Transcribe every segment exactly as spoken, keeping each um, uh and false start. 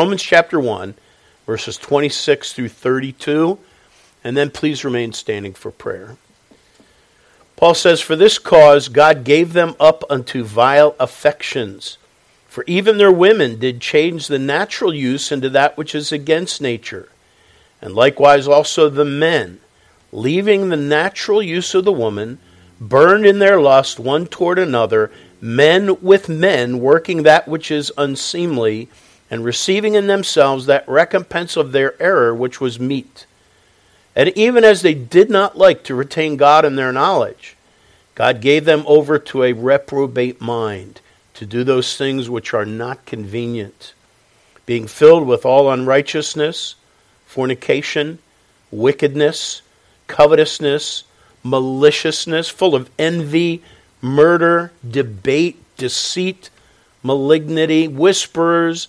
Romans chapter one, verses twenty-six through thirty-two, and then please remain standing for prayer. Paul says, "For this cause God gave them up unto vile affections. For even their women did change the natural use into that which is against nature. And likewise also the men, leaving the natural use of the woman, burned in their lust one toward another, men with men, working that which is unseemly, and receiving in themselves that recompense of their error which was meet. And even as they did not like to retain God in their knowledge, God gave them over to a reprobate mind, to do those things which are not convenient, being filled with all unrighteousness, fornication, wickedness, covetousness, maliciousness, full of envy, murder, debate, deceit, malignity, whisperers,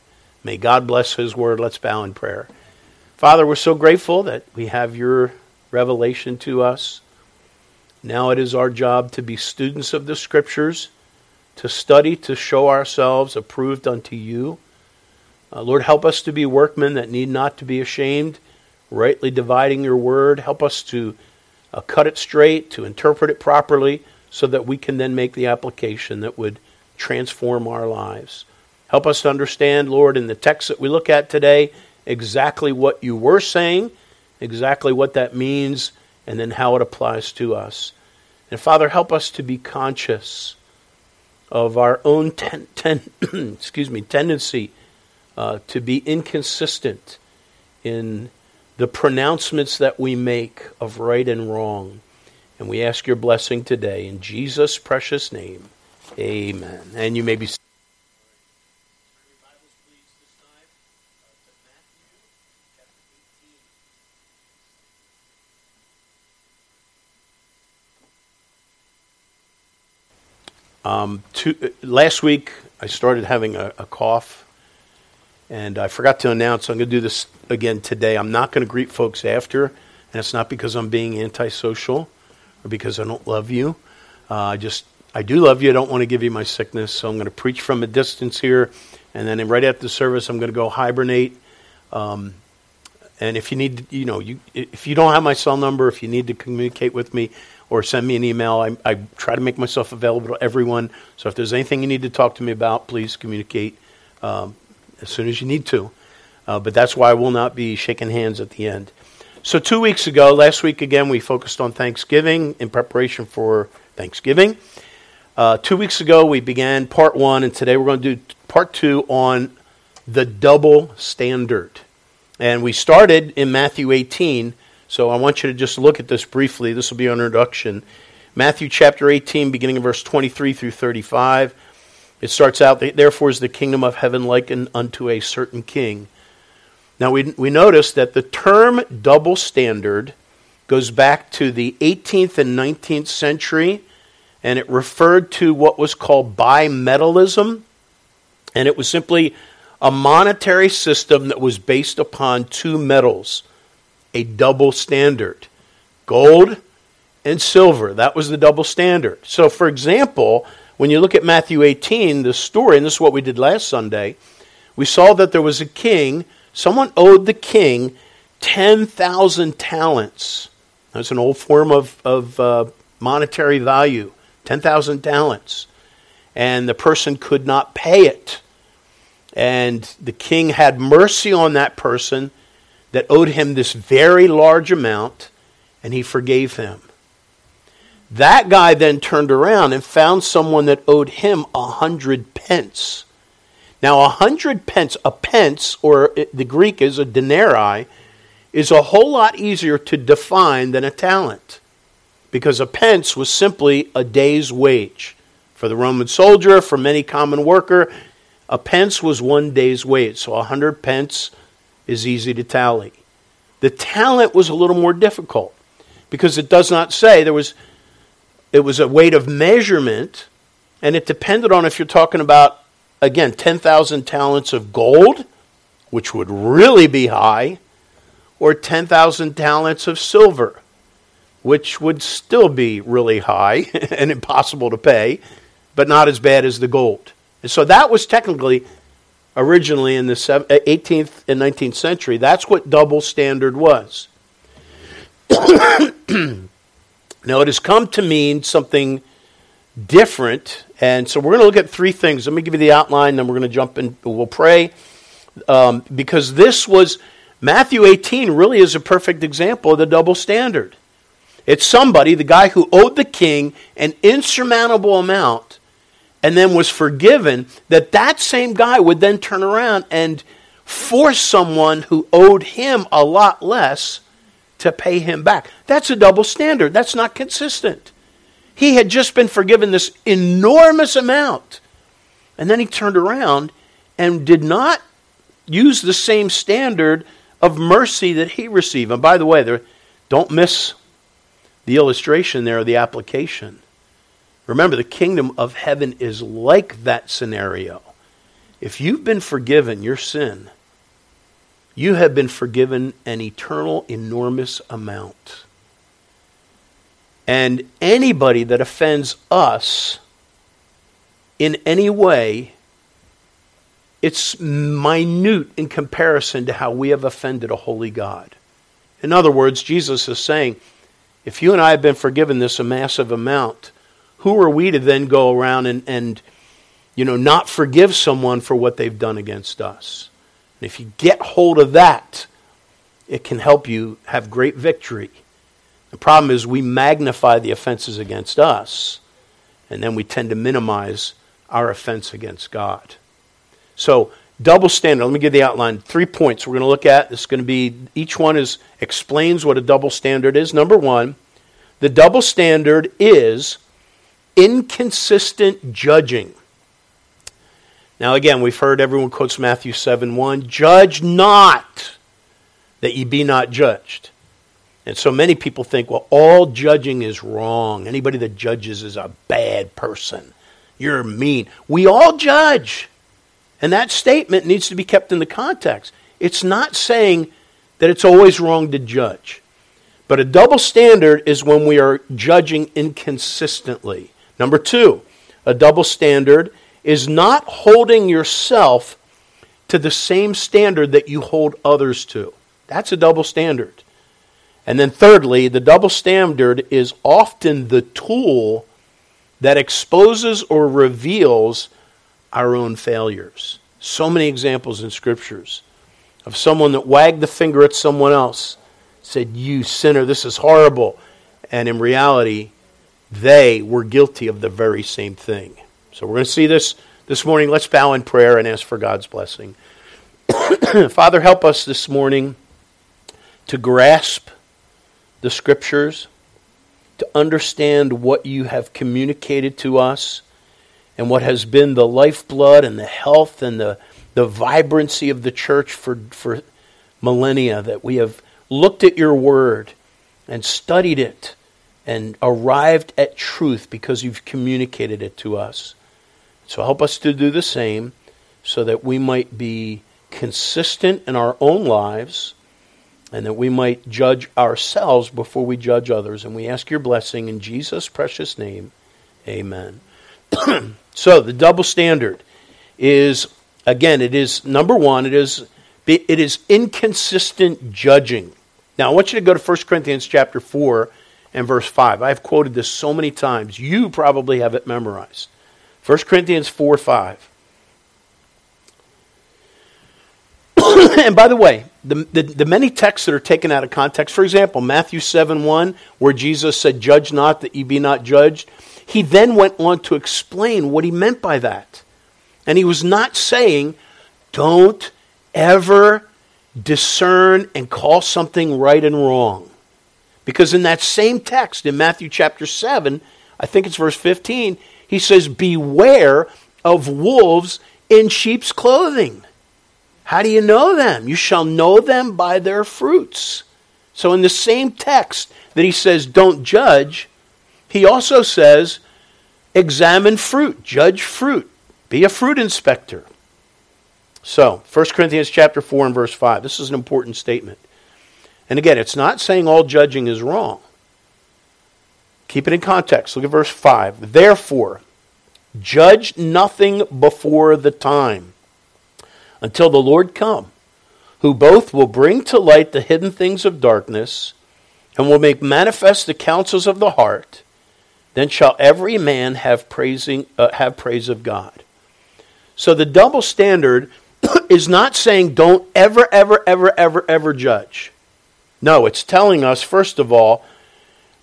May God bless His word. Let's bow in prayer. Father, we're so grateful that we have your revelation to us. Now it is our job to be students of the Scriptures, to study, to show ourselves approved unto you. Uh, Lord, help us to be workmen that need not to be ashamed, rightly dividing your word. Help us to uh, cut it straight, to interpret it properly, so that we can then make the application that would transform our lives. Help us to understand, Lord, in the text that we look at today, exactly what you were saying, exactly what that means, and then how it applies to us. And Father, help us to be conscious of our own ten, ten, excuse me, tendency uh, to be inconsistent in the pronouncements that we make of right and wrong. And we ask your blessing today in Jesus' precious name. Amen. And you may be seated. Um, two, last week, I started having a, a cough, and I forgot to announce, I'm going to do this again today. I'm not going to greet folks after, and it's not because I'm being antisocial or because I don't love you. Uh, I just, I do love you. I don't want to give you my sickness, so I'm going to preach from a distance here, and then right after the service, I'm going to go hibernate. Um, and if you need, you know, you if you don't have my cell number, if you need to communicate with me, or send me an email. I, I try to make myself available to everyone. So if there's anything you need to talk to me about, please communicate um, as soon as you need to. Uh, but that's why I will not be shaking hands at the end. So two weeks ago, last week again, we focused on Thanksgiving in preparation for Thanksgiving. Uh, two weeks ago, we began part one, and today we're going to do part two on the double standard. And we started in Matthew eighteen. So I want you to just look at this briefly. This will be our introduction. Matthew chapter eighteen, beginning in verse twenty-three through thirty-five. It starts out, "Therefore is the kingdom of heaven likened unto a certain king." Now we we notice that the term double standard goes back to the eighteenth and nineteenth century, and it referred to what was called bimetallism, and it was simply a monetary system that was based upon two metals. A double standard. Gold and silver. That was the double standard. So, for example, when you look at Matthew eighteen, the story, and this is what we did last Sunday, we saw that there was a king. Someone owed the king ten thousand talents. That's an old form of, of uh, monetary value. ten thousand talents. And the person could not pay it. And the king had mercy on that person that owed him this very large amount, and he forgave him. That guy then turned around and found someone that owed him a hundred pence. Now, a hundred pence, a pence, or the Greek is a denarii, is a whole lot easier to define than a talent, because a pence was simply a day's wage. For the Roman soldier, for many common worker, A pence was one day's wage, so a hundred pence is easy to tally. The talent was a little more difficult because it does not say there was, it was a weight of measurement, and it depended on if you're talking about, again, ten thousand talents of gold, which would really be high, or ten thousand talents of silver, which would still be really high and impossible to pay, but not as bad as the gold. And so that was technically, originally in the eighteenth and nineteenth century, that's what double standard was. Now, it has come to mean something different, and so we're going to look at three things. Let me give you the outline, then we're going to jump in, we'll pray, um, because this was... Matthew eighteen really is a perfect example of the double standard. It's somebody, the guy who owed the king an insurmountable amount and then was forgiven, that that same guy would then turn around and force someone who owed him a lot less to pay him back. That's a double standard. That's not consistent. He had just been forgiven this enormous amount, and then he turned around and did not use the same standard of mercy that he received. And by the way, there, don't miss the illustration there, the application. Remember, the kingdom of heaven is like that scenario. If you've been forgiven your sin, you have been forgiven an eternal, enormous amount. And anybody that offends us in any way, it's minute in comparison to how we have offended a holy God. In other words, Jesus is saying, if you and I have been forgiven this a massive amount, who are we to then go around and, and you know, not forgive someone for what they've done against us? And if you get hold of that, it can help you have great victory. The problem is we magnify the offenses against us, and then we tend to minimize our offense against God. So, double standard. Let me give the outline. Three points we're going to look at. It's going to be, each one is explains what a double standard is. Number one, the double standard is inconsistent judging. Now, again, we've heard everyone quotes Matthew seven one, judge not that ye be not judged. And so many people think, well, all judging is wrong. Anybody that judges is a bad person. You're mean. We all judge. And that statement needs to be kept in the context. It's not saying that it's always wrong to judge. But a double standard is when we are judging inconsistently. Number two, a double standard is not holding yourself to the same standard that you hold others to. That's a double standard. And then thirdly, the double standard is often the tool that exposes or reveals our own failures. So many examples in scriptures of someone that wagged the finger at someone else, said, you sinner, this is horrible. And in reality, they were guilty of the very same thing. So we're going to see this this morning. Let's bow in prayer and ask for God's blessing. Father, help us this morning to grasp the scriptures, to understand what you have communicated to us, and what has been the lifeblood and the health and the, the vibrancy of the church for, for millennia, that we have looked at your word and studied it and arrived at truth because you've communicated it to us. So help us to do the same so that we might be consistent in our own lives and that we might judge ourselves before we judge others. And we ask your blessing in Jesus' precious name. Amen. So the double standard is, again, it is, number one, it is it is inconsistent judging. Now, I want you to go to First Corinthians chapter four and verse five. I've quoted this so many times. You probably have it memorized. First Corinthians four, five. And by the way, the, the, the many texts that are taken out of context, for example, Matthew seven one, where Jesus said, judge not that ye be not judged. He then went on to explain what he meant by that. And he was not saying, don't ever discern and call something right and wrong. Because in that same text, in Matthew chapter seven, I think it's verse fifteen, he says, beware of wolves in sheep's clothing. How do you know them? You shall know them by their fruits. So in the same text that he says, don't judge, he also says, examine fruit, judge fruit, be a fruit inspector. So, First Corinthians chapter four and verse five. This is an important statement. And again, it's not saying all judging is wrong. Keep it in context. Look at verse five. Therefore, judge nothing before the time, until the Lord come, who both will bring to light the hidden things of darkness, and will make manifest the counsels of the heart. Then shall every man have praising uh, have praise of God. So the double standard is not saying don't ever, ever, ever, ever, ever judge. No, it's telling us, first of all,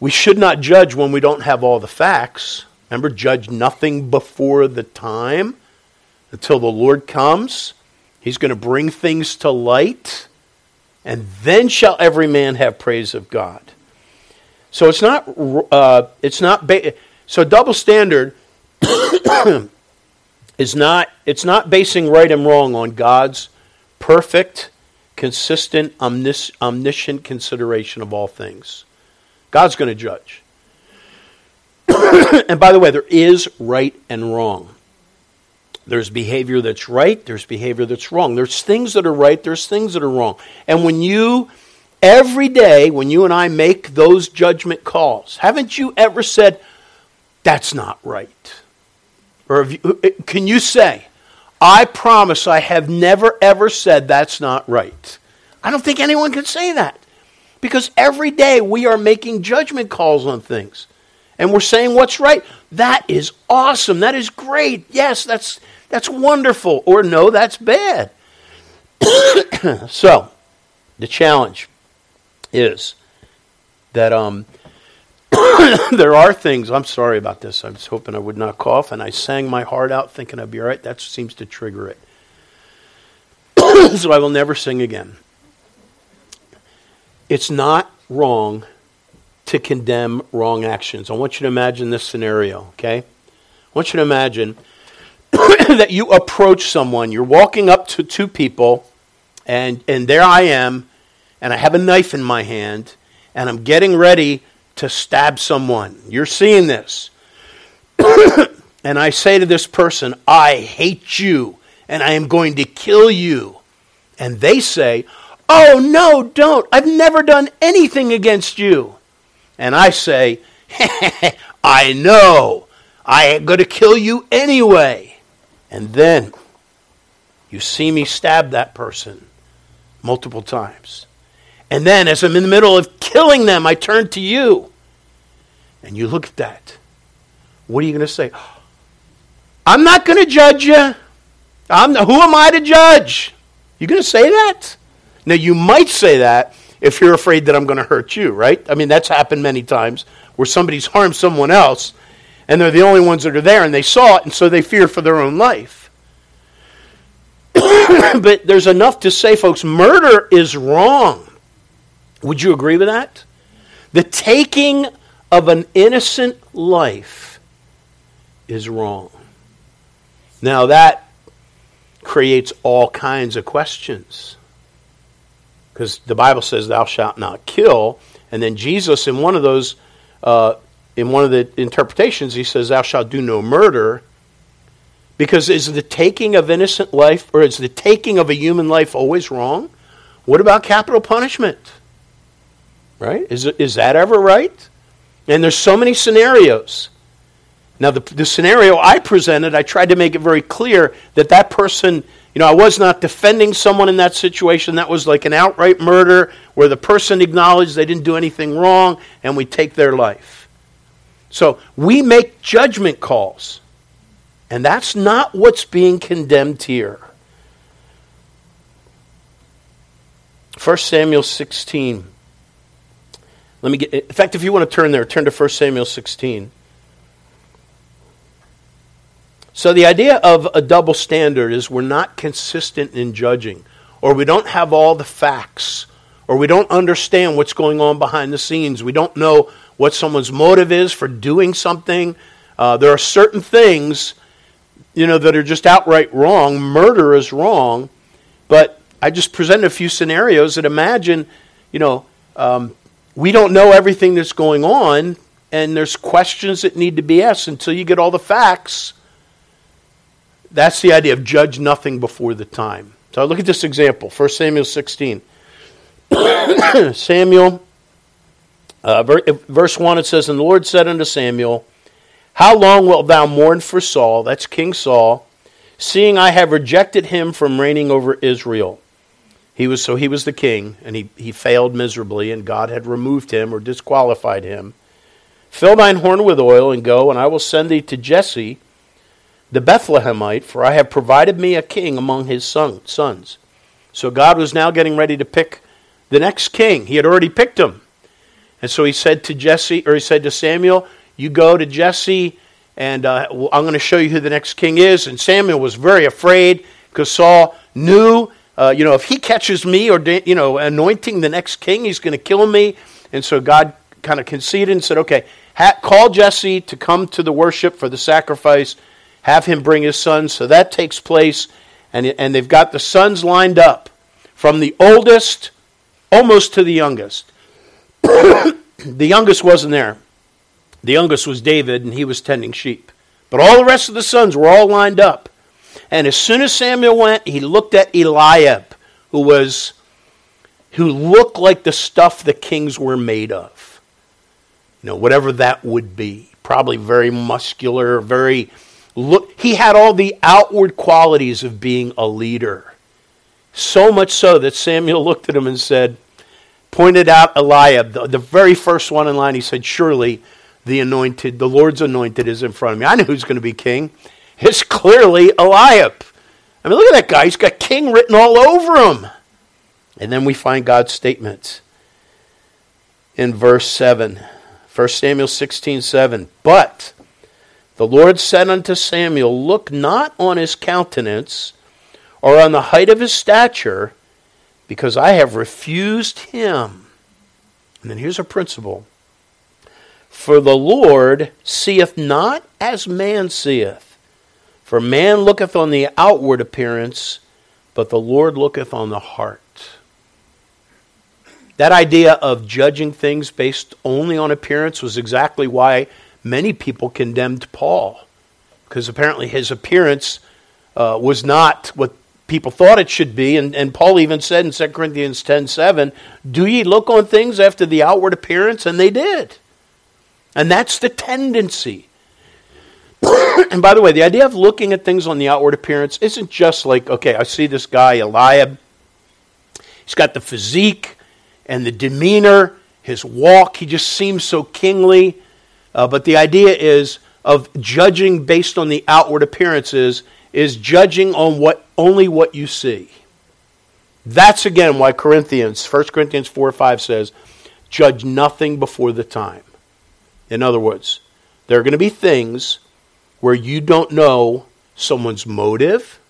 we should not judge when we don't have all the facts. Remember, judge nothing before the time until the Lord comes. He's going to bring things to light. And then shall every man have praise of God. So it's not, uh, it's not, ba- so double standard is not, it's not basing right and wrong on God's perfect, consistent, omnis- omniscient consideration of all things. God's going to judge. And by the way, there is right and wrong. There's behavior that's right, there's behavior that's wrong. There's things that are right, there's things that are wrong. And when you, every day, when you and I make those judgment calls, haven't you ever said, that's not right? Or have you, can you say, I promise I have never ever said that's not right? I don't think anyone can say that. Because every day we are making judgment calls on things. And we're saying what's right. That is awesome. That is great. Yes, that's that's wonderful. Or no, that's bad. So, the challenge is that um, there are things. I'm sorry about this. I was hoping I would not cough. And I sang my heart out thinking I'd be all right. That seems to trigger it. So I will never sing again. It's not wrong to condemn wrong actions. I want you to imagine this scenario, okay? I want you to imagine that you approach someone. You're walking up to two people, and, and there I am, and I have a knife in my hand, and I'm getting ready to stab someone. You're seeing this. And I say to this person, I hate you, and I am going to kill you. And they say, oh, no, don't. I've never done anything against you. And I say, I know, I am going to kill you anyway. And then you see me stab that person multiple times. And then as I'm in the middle of killing them, I turn to you. And you look at that. What are you going to say? I'm not going to judge you. I'm not, who am I to judge? You're going to say that? Now, you might say that if you're afraid that I'm going to hurt you, right? I mean, that's happened many times where somebody's harmed someone else and they're the only ones that are there and they saw it and so they fear for their own life. But there's enough to say, folks, murder is wrong. Would you agree with that? The taking of an innocent life is wrong. Now that creates all kinds of questions. Because the Bible says, "Thou shalt not kill," and then Jesus, in one of those, uh, in one of the interpretations, he says, "Thou shalt do no murder." Because is the taking of innocent life, or is the taking of a human life, always wrong? What about capital punishment? Right? Is is that ever right? And there's so many scenarios. Now, the the scenario I presented, I tried to make it very clear that that person. You know, I was not defending someone in that situation. That was like an outright murder where the person acknowledged they didn't do anything wrong and we take their life. So we make judgment calls. And that's not what's being condemned here. First Samuel sixteen. Let me get, in fact, if you want to turn there, turn to First Samuel sixteen. So the idea of a double standard is we're not consistent in judging, or we don't have all the facts, or we don't understand what's going on behind the scenes. We don't know what someone's motive is for doing something. Uh, there are certain things you know, that are just outright wrong. Murder is wrong. But I just presented a few scenarios that imagine, you know, um, we don't know everything that's going on, and there's questions that need to be asked until you get all the facts. That's the idea of judge nothing before the time. So look at this example, First Samuel sixteen. Samuel, uh, verse one, it says, "And the Lord said unto Samuel, How long wilt thou mourn for Saul," that's King Saul, "seeing I have rejected him from reigning over Israel?" He was so he was the king, and he, he failed miserably, and God had removed him or disqualified him. "Fill thine horn with oil, and go, and I will send thee to Jesse the Bethlehemite, for I have provided me a king among his son, sons. So God was now getting ready to pick the next king. He had already picked him. And so he said to Jesse, or he said to Samuel, "You go to Jesse, and uh, I'm going to show you who the next king is." And Samuel was very afraid, because Saul knew, uh, you know, if he catches me or, you know, anointing the next king, he's going to kill me. And so God kind of conceded and said, okay, ha- call Jesse to come to the worship for the sacrifice. Have him bring his sons. So that takes place, and, and they've got the sons lined up from the oldest almost to the youngest. The youngest wasn't there. The youngest was David, and he was tending sheep. But all the rest of the sons were all lined up. And as soon as Samuel went, he looked at Eliab, who was, who looked like the stuff the kings were made of. You know, whatever that would be. Probably very muscular, very... Look, he had all the outward qualities of being a leader. So much so that Samuel looked at him and said, pointed out Eliab, the, the very first one in line. He said, "Surely the anointed, the Lord's anointed is in front of me. I know who's going to be king. It's clearly Eliab." I mean, look at that guy. He's got king written all over him. And then we find God's statements in verse seven. First Samuel sixteen seven. "But the Lord said unto Samuel, Look not on his countenance, or on the height of his stature, because I have refused him." And then here's a principle. "For the Lord seeth not as man seeth. For man looketh on the outward appearance, but the Lord looketh on the heart." That idea of judging things based only on appearance was exactly why many people condemned Paul, because apparently his appearance uh, was not what people thought it should be. And, and Paul even said in Second Corinthians ten seven, "Do ye look on things after the outward appearance?" And they did. And that's the tendency. And by the way, the idea of looking at things on the outward appearance isn't just like, okay, I see this guy, Eliab. He's got the physique and the demeanor, his walk. He just seems so kingly. Uh, but the idea is of judging based on the outward appearances is judging on what only what you see. That's again why Corinthians, First Corinthians four five says, "Judge nothing before the time." In other words, there are going to be things where you don't know someone's motive.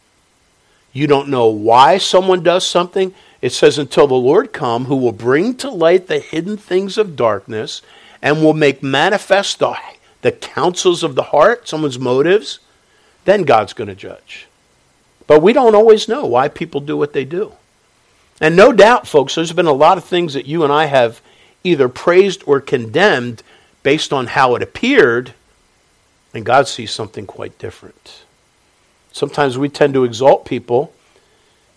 You don't know why someone does something. It says, "Until the Lord come, who will bring to light the hidden things of darkness, and will make manifest the, the counsels of the heart," someone's motives, then God's going to judge. But we don't always know why people do what they do. And no doubt, folks, there's been a lot of things that you and I have either praised or condemned based on how it appeared, and God sees something quite different. Sometimes we tend to exalt people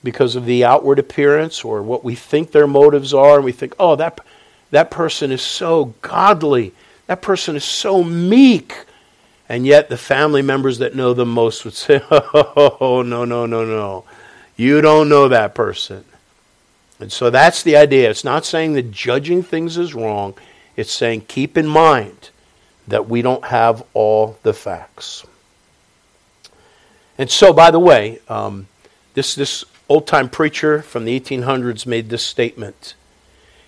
because of the outward appearance or what we think their motives are, and we think, oh, that... That person is so godly. That person is so meek. And yet the family members that know them most would say, oh, no, no, no, no. You don't know that person. And so that's the idea. It's not saying that judging things is wrong. It's saying keep in mind that we don't have all the facts. And so, by the way, um, this, this old-time preacher from the eighteen hundreds made this statement.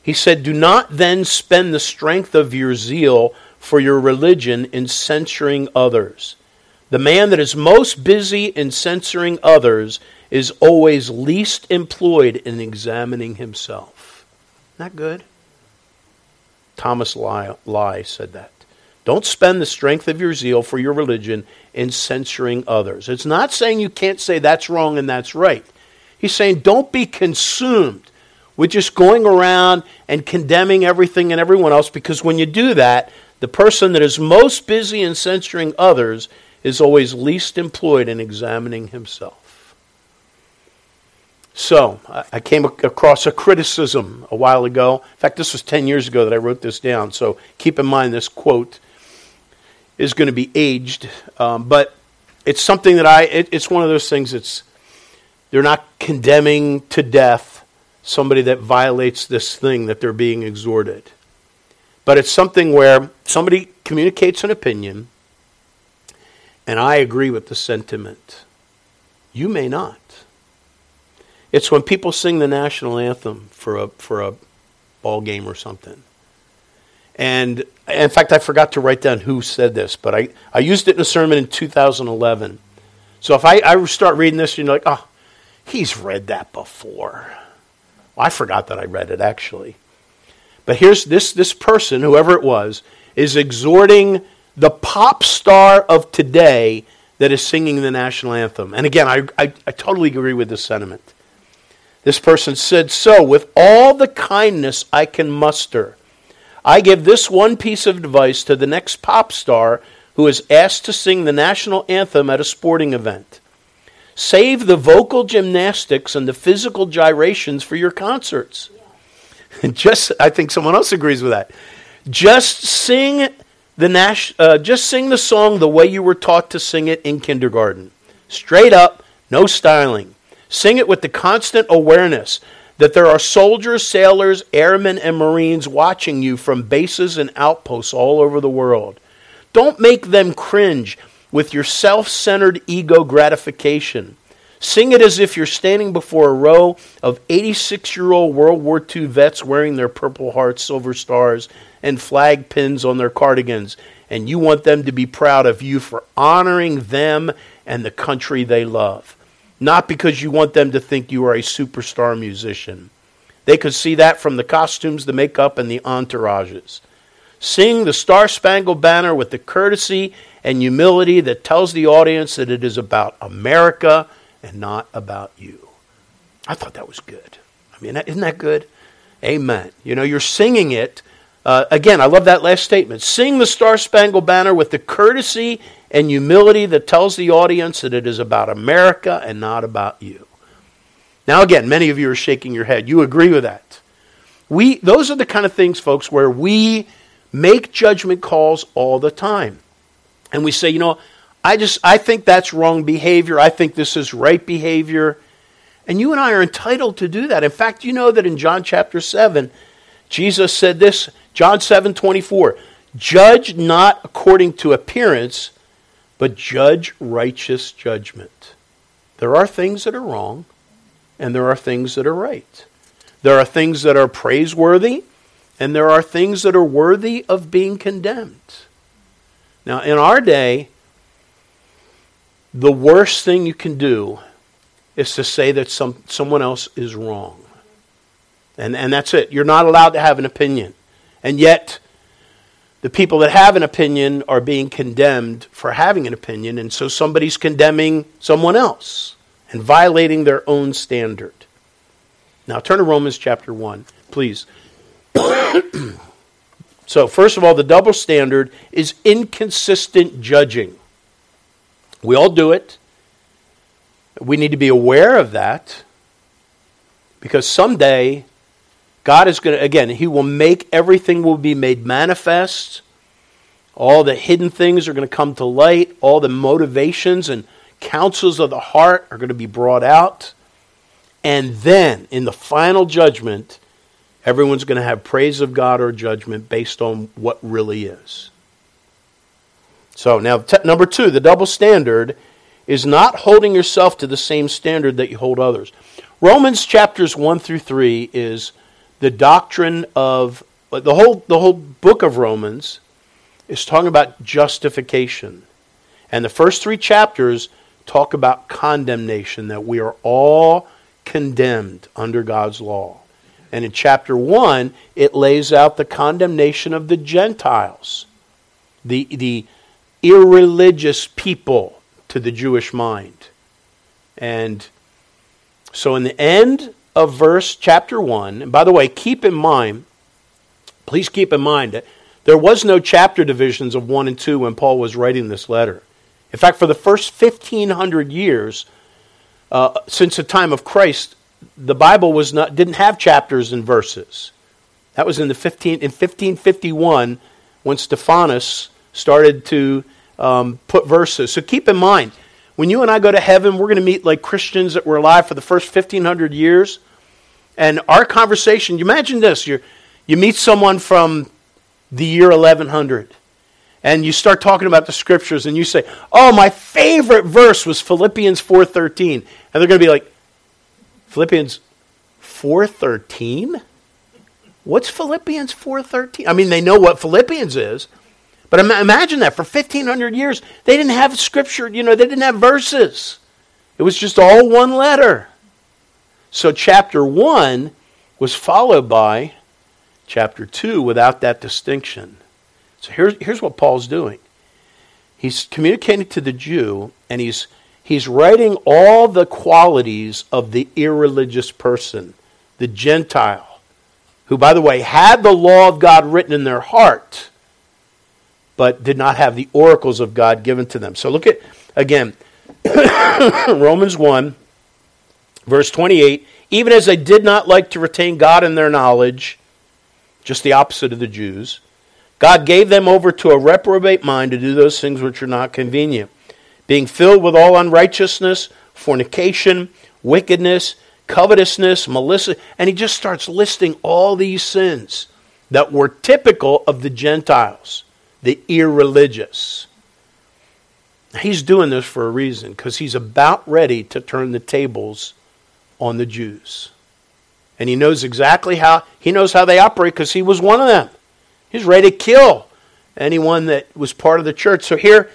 He said, "Do not then spend the strength of your zeal for your religion in censuring others. The man that is most busy in censuring others is always least employed in examining himself." Not good. Thomas Lye, Lye said that. Don't spend the strength of your zeal for your religion in censuring others. It's not saying you can't say that's wrong and that's right. He's saying don't be consumed with just going around and condemning everything and everyone else, because when you do that, the person that is most busy in censuring others is always least employed in examining himself. So, I came across a criticism a while ago. In fact, this was ten years ago that I wrote this down, so keep in mind this quote is going to be aged, um, but it's something that I, it, it's one of those things that's, they're not condemning to death somebody that violates this thing that they're being exhorted. But it's something where somebody communicates an opinion, and I agree with the sentiment. You may not. It's when people sing the national anthem for a for a ball game or something. And in fact, I forgot to write down who said this, but I, I used it in a sermon in two thousand eleven. So if I, I start reading this, you're like, oh, he's read that before. Well, I forgot that I read it, actually. But here's this this person, whoever it was, is exhorting the pop star of today that is singing the national anthem. And again, I, I, I totally agree with this sentiment. This person said, so with all the kindness I can muster, I give this one piece of advice to the next pop star who is asked to sing the national anthem at a sporting event. Save the vocal gymnastics and the physical gyrations for your concerts. And just, I think someone else agrees with that. Just sing The Nash, uh, just sing the song the way you were taught to sing it in kindergarten. Straight up, no styling. Sing it with the constant awareness that there are soldiers, sailors, airmen, and Marines watching you from bases and outposts all over the world. Don't make them cringe with your self-centered ego gratification. Sing it as if you're standing before a row of eighty-six-year-old World War Two vets wearing their Purple Hearts, Silver Stars, and flag pins on their cardigans, and you want them to be proud of you for honoring them and the country they love, not because you want them to think you are a superstar musician. They could see that from the costumes, the makeup, and the entourages. Sing the Star-Spangled Banner with the courtesy and humility that tells the audience that it is about America and not about you. I thought that was good. I mean, isn't that good? Amen. You know, you're singing it. Uh, again, I love that last statement. Sing the Star-Spangled Banner with the courtesy and humility that tells the audience that it is about America and not about you. Now again, many of you are shaking your head. You agree with that. We, those are the kind of things, folks, where we make judgment calls all the time. And we say, you know, I just I think that's wrong behavior. I think this is right behavior. And you and I are entitled to do that. In fact, you know that in John chapter seven, Jesus said this, John seven twenty four, judge not according to appearance, but judge righteous judgment. There are things that are wrong, and there are things that are right. There are things that are praiseworthy, and there are things that are worthy of being condemned. Now, in our day, the worst thing you can do is to say that some, someone else is wrong. And and that's it. You're not allowed to have an opinion. And yet, the people that have an opinion are being condemned for having an opinion, and so somebody's condemning someone else and violating their own standard. Now, turn to Romans chapter one, please. So, first of all, the double standard is inconsistent judging. We all do it. We need to be aware of that, because someday God is going to, again, He will make, everything will be made manifest. All the hidden things are going to come to light. All the motivations and counsels of the heart are going to be brought out. And then, in the final judgment, everyone's going to have praise of God or judgment based on what really is. So now, t- number two, the double standard is not holding yourself to the same standard that you hold others. Romans chapters one through three is the doctrine of, the whole the whole book of Romans is talking about justification. And the first three chapters talk about condemnation, that we are all condemned under God's law. And in chapter one, it lays out the condemnation of the Gentiles. the, the irreligious people to the Jewish mind. And so in the end of verse chapter one, and by the way, keep in mind, please keep in mind that there was no chapter divisions of one and two when Paul was writing this letter. In fact, for the first fifteen hundred years, uh, since the time of Christ, the Bible was not didn't have chapters and verses. That was in the fifteen in fifteen fifty-one when Stephanus started to um, put verses. So keep in mind, when you and I go to heaven, we're going to meet like Christians that were alive for the first fifteen hundred years. And our conversation, you imagine this, you you meet someone from the year eleven hundred. And you start talking about the scriptures and you say, oh, my favorite verse was Philippians four thirteen. And they're going to be like, Philippians four thirteen? What's Philippians four thirteen? I mean, they know what Philippians is. But imagine that for fifteen hundred years, they didn't have scripture, you know, they didn't have verses. It was just all one letter. So chapter one was followed by chapter two without that distinction. So here's, here's what Paul's doing. He's communicating to the Jew, and he's, he's writing all the qualities of the irreligious person, the Gentile, who, by the way, had the law of God written in their heart, but did not have the oracles of God given to them. So look at, again, Romans one, verse twenty-eight. Even as they did not like to retain God in their knowledge, just the opposite of the Jews, God gave them over to a reprobate mind to do those things which are not convenient, being filled with all unrighteousness, fornication, wickedness, covetousness, malice. And he just starts listing all these sins that were typical of the Gentiles, the irreligious. He's doing this for a reason, because he's about ready to turn the tables on the Jews. And he knows exactly how, he knows how they operate, because he was one of them. He's ready to kill anyone that was part of the church. So here,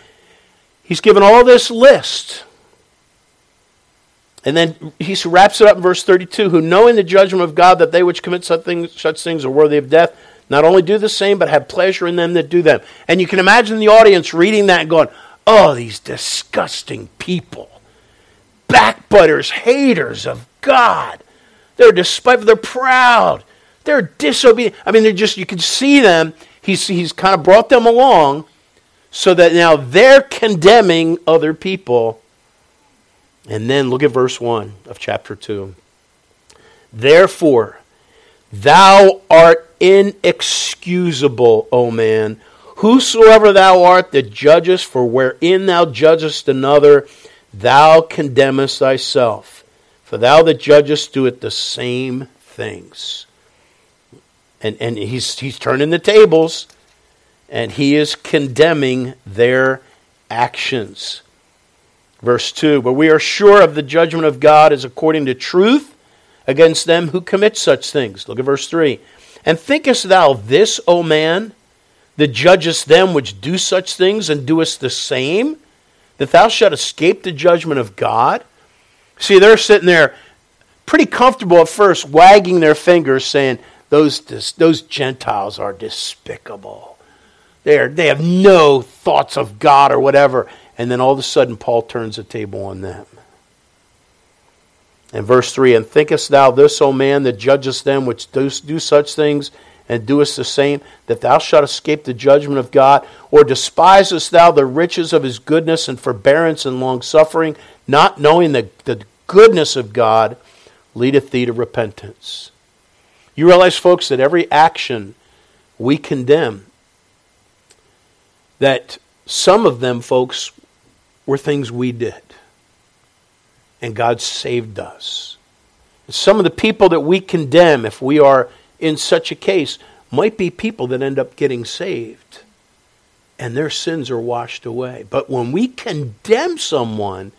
he's given all this list. And then he wraps it up in verse thirty-two, who knowing the judgment of God that they which commit such things, such things are worthy of death, not only do the same, but have pleasure in them that do them. And you can imagine the audience reading that and going, oh, these disgusting people. Backbiters, haters of God. They're despiteful, they're proud, they're disobedient. I mean, they're just, you can see them. He's, he's kind of brought them along so that now they're condemning other people. And then look at verse one of chapter two. Therefore, thou art inexcusable, O man, whosoever thou art that judgest, for wherein thou judgest another, thou condemnest thyself. For thou that judgest doeth the same things. And and he's he's turning the tables, and he is condemning their actions. Verse two, but we are sure of the judgment of God is according to truth against them who commit such things. Look at verse three. And thinkest thou this, O man, that judgest them which do such things and doest the same, that thou shalt escape the judgment of God? See, they're sitting there pretty comfortable at first, wagging their fingers, saying, those, those Gentiles are despicable. They are, they have no thoughts of God or whatever. And then all of a sudden, Paul turns the table on them. And verse three, and thinkest thou this, O man, that judgest them which do, do such things, and doest the same, that thou shalt escape the judgment of God? Or despisest thou the riches of his goodness and forbearance and longsuffering, not knowing that the goodness of God leadeth thee to repentance? You realize, folks, that every action we condemn, that some of them, folks, were things we did. And God saved us. Some of the people that we condemn, if we are in such a case, might be people that end up getting saved. And their sins are washed away. But when we condemn someone,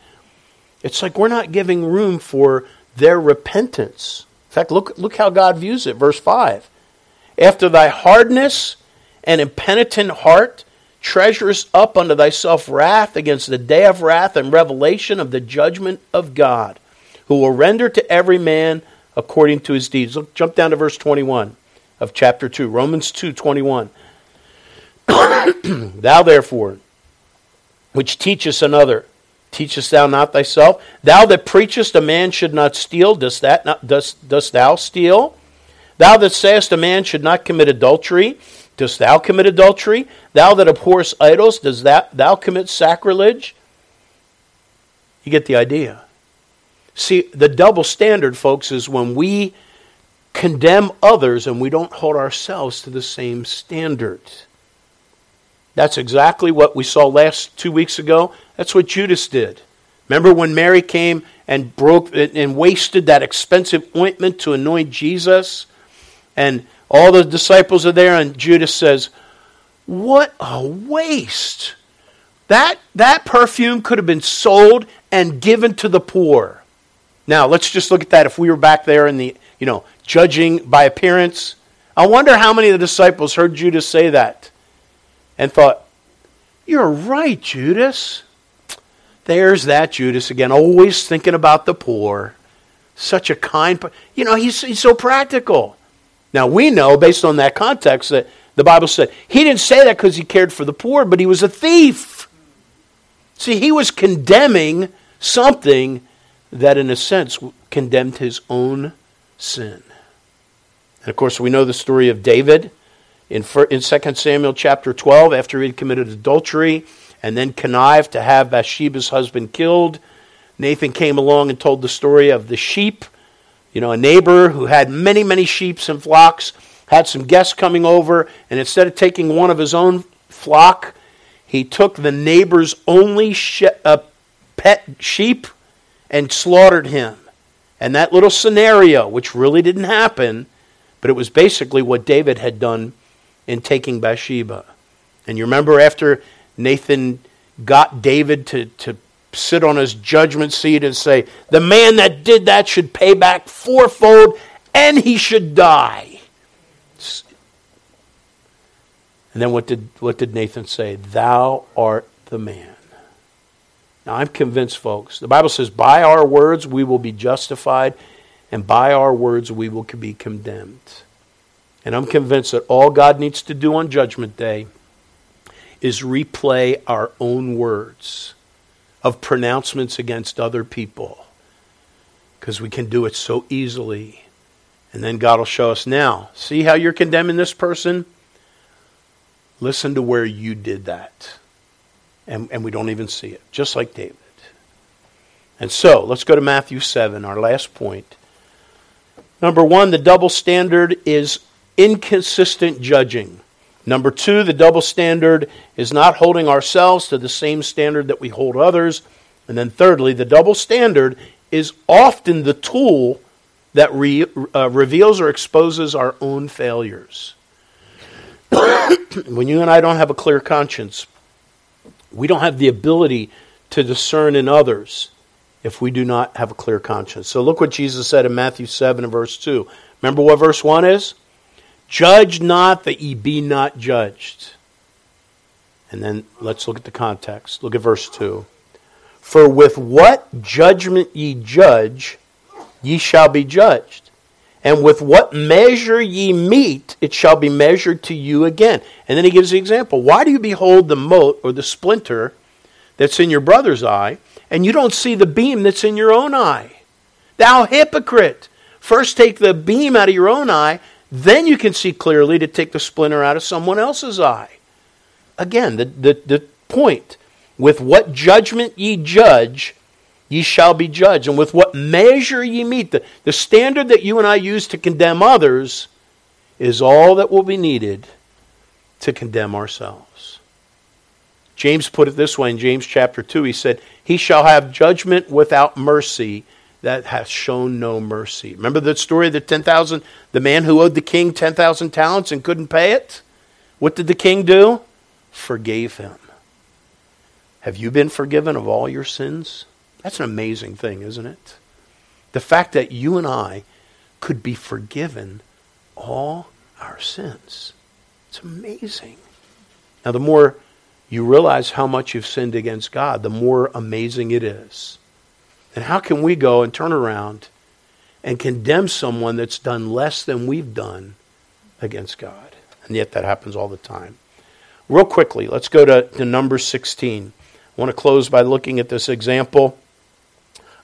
it's like we're not giving room for their repentance. In fact, look, look how God views it. Verse five. After thy hardness and impenitent heart, treasurest up unto thyself wrath against the day of wrath and revelation of the judgment of God, who will render to every man according to his deeds. Look, jump down to verse twenty-one of chapter two, Romans two twenty-one. Thou therefore, which teachest another, teachest thou not thyself? Thou that preachest a man should not steal, dost, that not, dost, dost thou steal? Thou that sayest a man should not commit adultery, dost thou commit adultery? Thou that abhorrest idols, dost that, thou commit sacrilege? You get the idea. See, the double standard, folks, is when we condemn others and we don't hold ourselves to the same standard. That's exactly what we saw last two weeks ago. That's what Judas did. Remember when Mary came and broke and wasted that expensive ointment to anoint Jesus? And all the disciples are there, and Judas says, "What a waste! That, that perfume could have been sold and given to the poor." Now, let's just look at that. If we were back there in the, you know, judging by appearance, I wonder how many of the disciples heard Judas say that and thought, "You're right, Judas." There's that Judas again, always thinking about the poor. Such a kind, you know, he's, he's so practical. Now, we know, based on that context, that the Bible said he didn't say that because he cared for the poor, but he was a thief. See, he was condemning something that, in a sense, condemned his own sin. And, of course, we know the story of David in Second Samuel chapter twelve, after he had committed adultery and then connived to have Bathsheba's husband killed. Nathan came along and told the story of the sheep. You know, a neighbor who had many, many sheep and flocks, had some guests coming over, and instead of taking one of his own flock, he took the neighbor's only she- uh, pet sheep and slaughtered him. And that little scenario, which really didn't happen, but it was basically what David had done in taking Bathsheba. And you remember after Nathan got David to, to sit on his judgment seat and say, "The man that did that should pay back fourfold and he should die." And then what did what did Nathan say? "Thou art the man." Now I'm convinced, folks, the Bible says by our words we will be justified and by our words we will be condemned. And I'm convinced that all God needs to do on Judgment Day is replay our own words of pronouncements against other people, because we can do it so easily. And then God will show us, "Now, see how you're condemning this person? Listen to where you did that." And, and we don't even see it, just like David. And so, let's go to Matthew seven, our last point. Number one, the double standard is inconsistent judging. Number two, the double standard is not holding ourselves to the same standard that we hold others. And then thirdly, the double standard is often the tool that re, uh, reveals or exposes our own failures. When you and I don't have a clear conscience, we don't have the ability to discern in others if we do not have a clear conscience. So look what Jesus said in Matthew seven and verse two. Remember what verse one is? "Judge not that ye be not judged." And then let's look at the context. Look at verse two. "For with what judgment ye judge, ye shall be judged. And with what measure ye meet, it shall be measured to you again." And then he gives the example. "Why do you behold the mote or the splinter that's in your brother's eye, and you don't see the beam that's in your own eye? Thou hypocrite! First take the beam out of your own eye, then you can see clearly to take the splinter out of someone else's eye." Again, the, the, the point, with what judgment ye judge, ye shall be judged. And with what measure ye meet, the, the standard that you and I use to condemn others is all that will be needed to condemn ourselves. James put it this way in James chapter two. He said, "He shall have judgment without mercy that hath shown no mercy." Remember the story of the ten thousand, the man who owed the king ten thousand talents and couldn't pay it? What did the king do? Forgave him. Have you been forgiven of all your sins? That's an amazing thing, isn't it? The fact that you and I could be forgiven all our sins. It's amazing. Now, the more you realize how much you've sinned against God, the more amazing it is. And how can we go and turn around and condemn someone that's done less than we've done against God? And yet that happens all the time. Real quickly, let's go to, to number sixteen. I want to close by looking at this example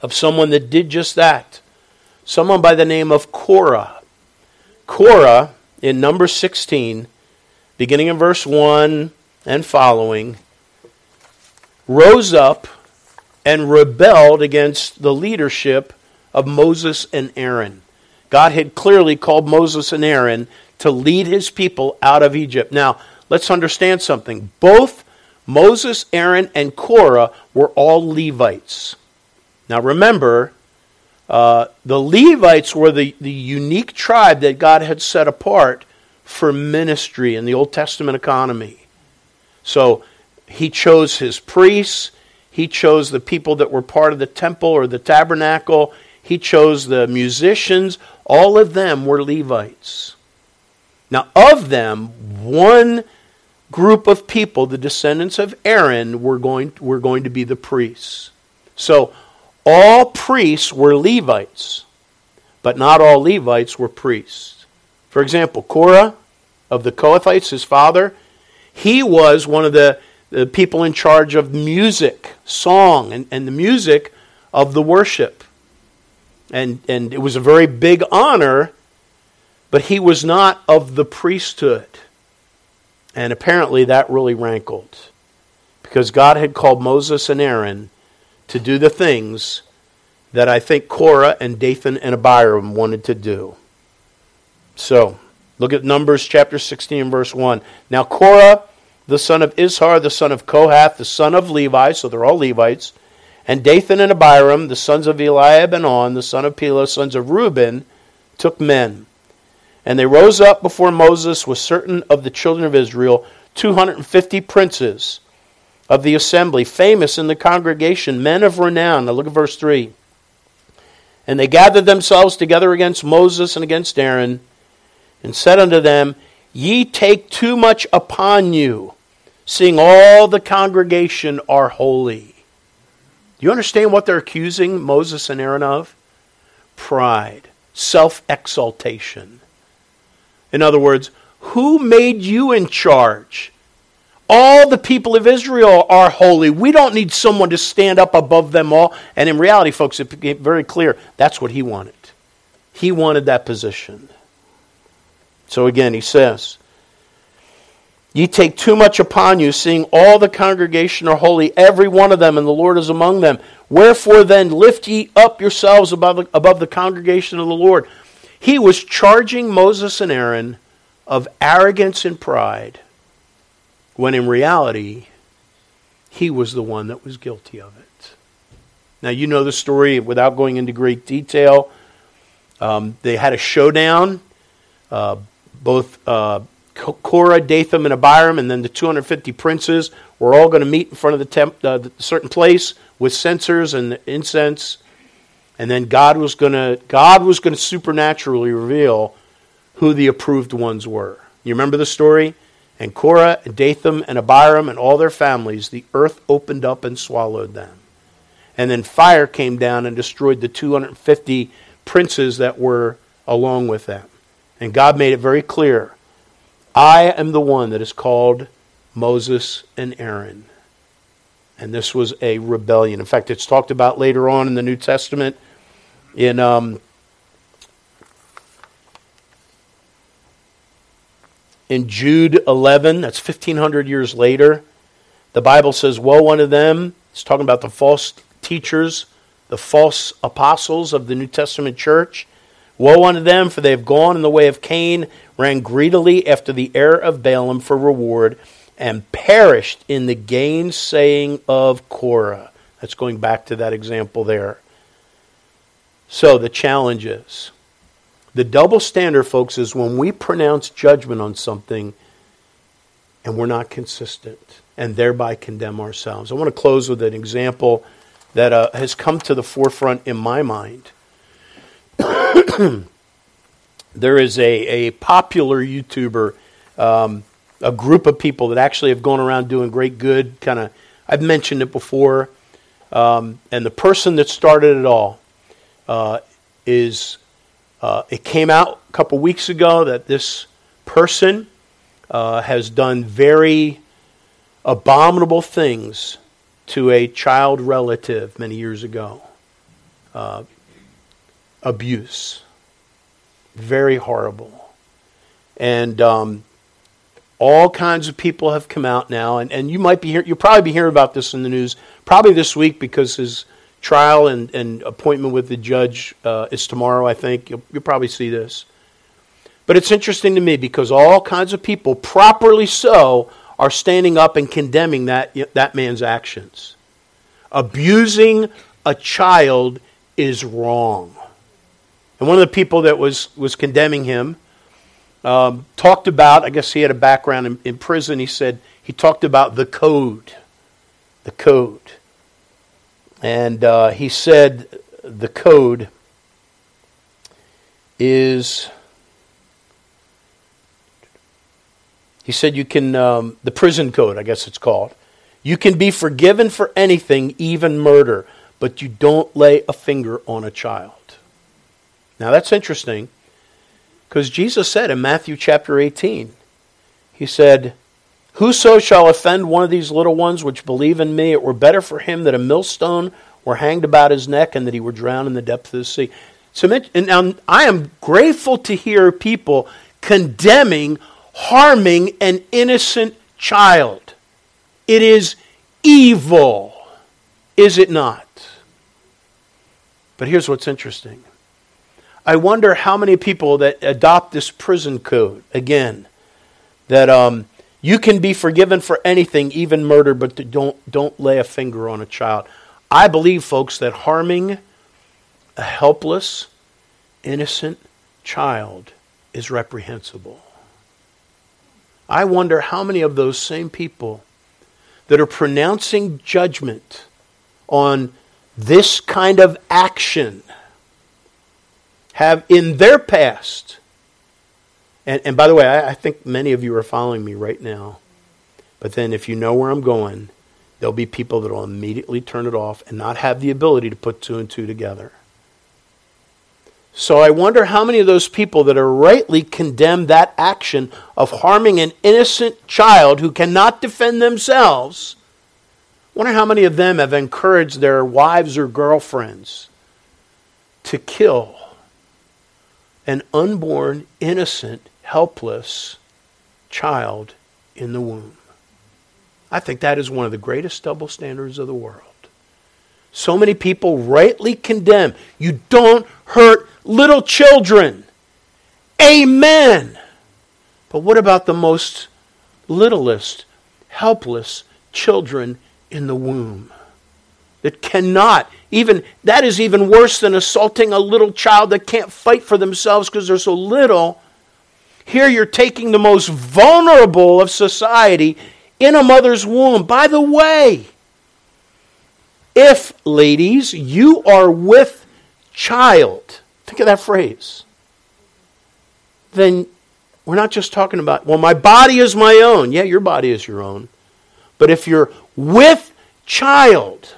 of someone that did just that. Someone by the name of Korah. Korah, in number sixteen, beginning in verse one and following, rose up and rebelled against the leadership of Moses and Aaron. God had clearly called Moses and Aaron to lead his people out of Egypt. Now, let's understand something. Both Moses, Aaron, and Korah were all Levites. Now, remember, uh, the Levites were the, the unique tribe that God had set apart for ministry in the Old Testament economy. So, he chose his priests. He chose the people that were part of the temple or the tabernacle. He chose the musicians. All of them were Levites. Now, of them, one group of people, the descendants of Aaron, were going, were going to be the priests. So, all priests were Levites, but not all Levites were priests. For example, Korah of the Kohathites, his father, he was one of the the people in charge of music, song, and, and the music of the worship. And, and it was a very big honor, but he was not of the priesthood. And apparently that really rankled, because God had called Moses and Aaron to do the things that I think Korah and Dathan and Abiram wanted to do. So, look at Numbers chapter sixteen, verse one. Now Korah, the son of Izhar, the son of Kohath, the son of Levi, so they're all Levites, and Dathan and Abiram, the sons of Eliab and On, the son of Pilah, sons of Reuben, took men. And they rose up before Moses with certain of the children of Israel, two hundred fifty princes of the assembly, famous in the congregation, men of renown. Now look at verse three. And they gathered themselves together against Moses and against Aaron, and said unto them, Ye take too much upon you, seeing all the congregation are holy. Do you understand what they're accusing Moses and Aaron of? Pride, self-exaltation. In other words, who made you in charge? All the people of Israel are holy. We don't need someone to stand up above them all. And in reality, folks, it became very clear that's what he wanted. He wanted that position. So again, he says, Ye take too much upon you, seeing all the congregation are holy, every one of them, and the Lord is among them. Wherefore then lift ye up yourselves above the, above the congregation of the Lord. He was charging Moses and Aaron of arrogance and pride, when in reality, he was the one that was guilty of it. Now you know the story without going into great detail. Um, they had a showdown. Uh, both uh, Korah, Dathan, and Abiram, and then the two hundred fifty princes were all going to meet in front of the temp, uh, the certain place with censers and incense, and then God was going to God was going to supernaturally reveal who the approved ones were. You remember the story? And Korah, and Dathan, and Abiram, and all their families, the earth opened up and swallowed them, and then fire came down and destroyed the two hundred fifty princes that were along with them. And God made it very clear, I am the one that has called Moses and Aaron. And this was a rebellion. In fact, it's talked about later on in the New Testament in um, in Jude eleven, that's fifteen hundred years later. The Bible says, woe unto them. It's talking about the false teachers, the false apostles of the New Testament church. Woe unto them, for they have gone in the way of Cain, ran greedily after the heir of Balaam for reward, and perished in the gainsaying of Korah. That's going back to that example there. So the challenge is, the double standard, folks, is when we pronounce judgment on something and we're not consistent and thereby condemn ourselves. I want to close with an example that uh, has come to the forefront in my mind. There is a, a popular YouTuber, um, a group of people that actually have gone around doing great good. Kind of, I've mentioned it before. Um, and the person that started it all uh, is, uh, it came out a couple weeks ago that this person uh, has done very abominable things to a child relative many years ago. Uh, abuse. Very horrible. And um, all kinds of people have come out now, and, and you might be hear, you'll probably be hearing about this in the news, probably this week, because his trial and, and appointment with the judge uh, is tomorrow, I think. You'll, you'll probably see this. But it's interesting to me because all kinds of people, properly so, are standing up and condemning that, that man's actions. Abusing a child is wrong. And one of the people that was, was condemning him um, talked about, I guess he had a background in, in prison, he said, he talked about the code. The code. And uh, he said the code is... He said you can, um, the prison code, I guess it's called. You can be forgiven for anything, even murder, but you don't lay a finger on a child. Now that's interesting, because Jesus said in Matthew chapter eighteen, He said, "Whoso shall offend one of these little ones which believe in me, it were better for him that a millstone were hanged about his neck and that he were drowned in the depth of the sea." So, and um, I am grateful to hear people condemning, harming an innocent child. It is evil, is it not? But here's what's interesting. I wonder how many people that adopt this prison code, again, that um, you can be forgiven for anything, even murder, but don't, don't lay a finger on a child. I believe, folks, that harming a helpless, innocent child is reprehensible. I wonder how many of those same people that are pronouncing judgment on this kind of action have in their past, and, and by the way, I, I think many of you are following me right now, but then if you know where I'm going, there'll be people that will immediately turn it off and not have the ability to put two and two together. So I wonder how many of those people that are rightly condemn that action of harming an innocent child who cannot defend themselves, wonder how many of them have encouraged their wives or girlfriends to kill an unborn, innocent, helpless child in the womb. I think that is one of the greatest double standards of the world. So many people rightly condemn. You don't hurt little children. Amen. But what about the most littlest, helpless children in the womb? That cannot even, that is even worse than assaulting a little child that can't fight for themselves because they're so little. Here you're taking the most vulnerable of society in a mother's womb. By the way, if, ladies, you are with child, think of that phrase, then we're not just talking about, well, my body is my own. Yeah, your body is your own. But if you're with child,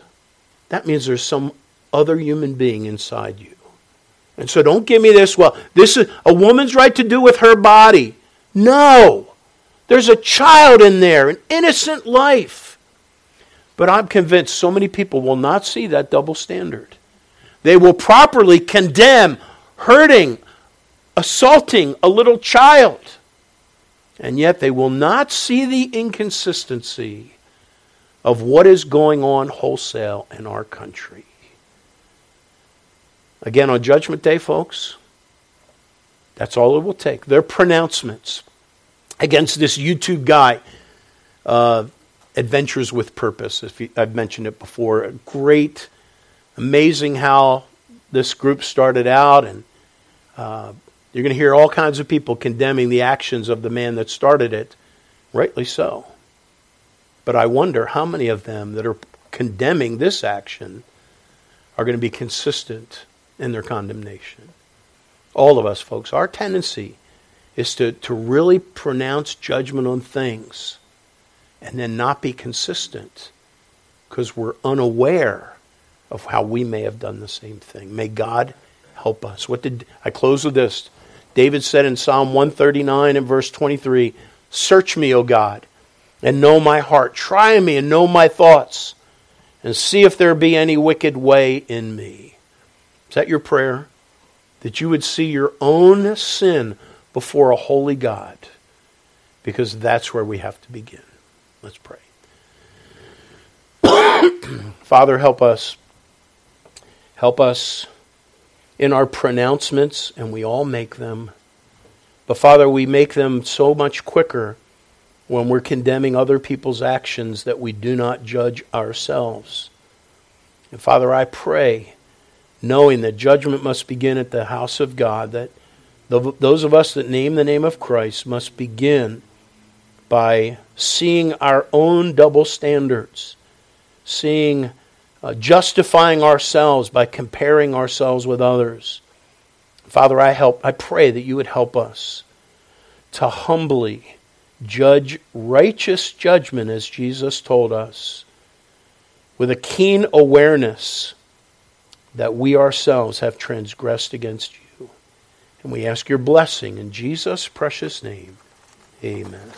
that means there's some other human being inside you. And so don't give me this, well, this is a woman's right to do with her body. No. There's a child in there, an innocent life. But I'm convinced so many people will not see that double standard. They will properly condemn hurting, assaulting a little child. And yet they will not see the inconsistency of what is going on wholesale in our country. Again, on Judgment Day, folks, that's all it will take. Their pronouncements against this YouTube guy, uh, Adventures with Purpose, if you, I've mentioned it before. Great, amazing how this group started out, and uh, you're going to hear all kinds of people condemning the actions of the man that started it, rightly so. But I wonder how many of them that are condemning this action are going to be consistent in their condemnation. All of us, folks, our tendency is to, to really pronounce judgment on things and then not be consistent because we're unaware of how we may have done the same thing. May God help us. What did I close with this? David said in Psalm one thirty-nine and verse twenty-three, "Search me, O God, and know my heart. Try me and know my thoughts, and see if there be any wicked way in me. Is that your prayer? That you would see your own sin before a holy God, because that's where we have to begin. Let's pray. Father, help us. Help us in our pronouncements, and we all make them. But Father, we make them so much quicker when we're condemning other people's actions that we do not judge ourselves. And Father, I pray, knowing that judgment must begin at the house of God, that those of us that name the name of Christ must begin by seeing our own double standards, seeing, uh, justifying ourselves by comparing ourselves with others. Father, I help. I pray that you would help us to humbly judge righteous judgment, as Jesus told us, with a keen awareness that we ourselves have transgressed against you. And we ask your blessing in Jesus' precious name. Amen.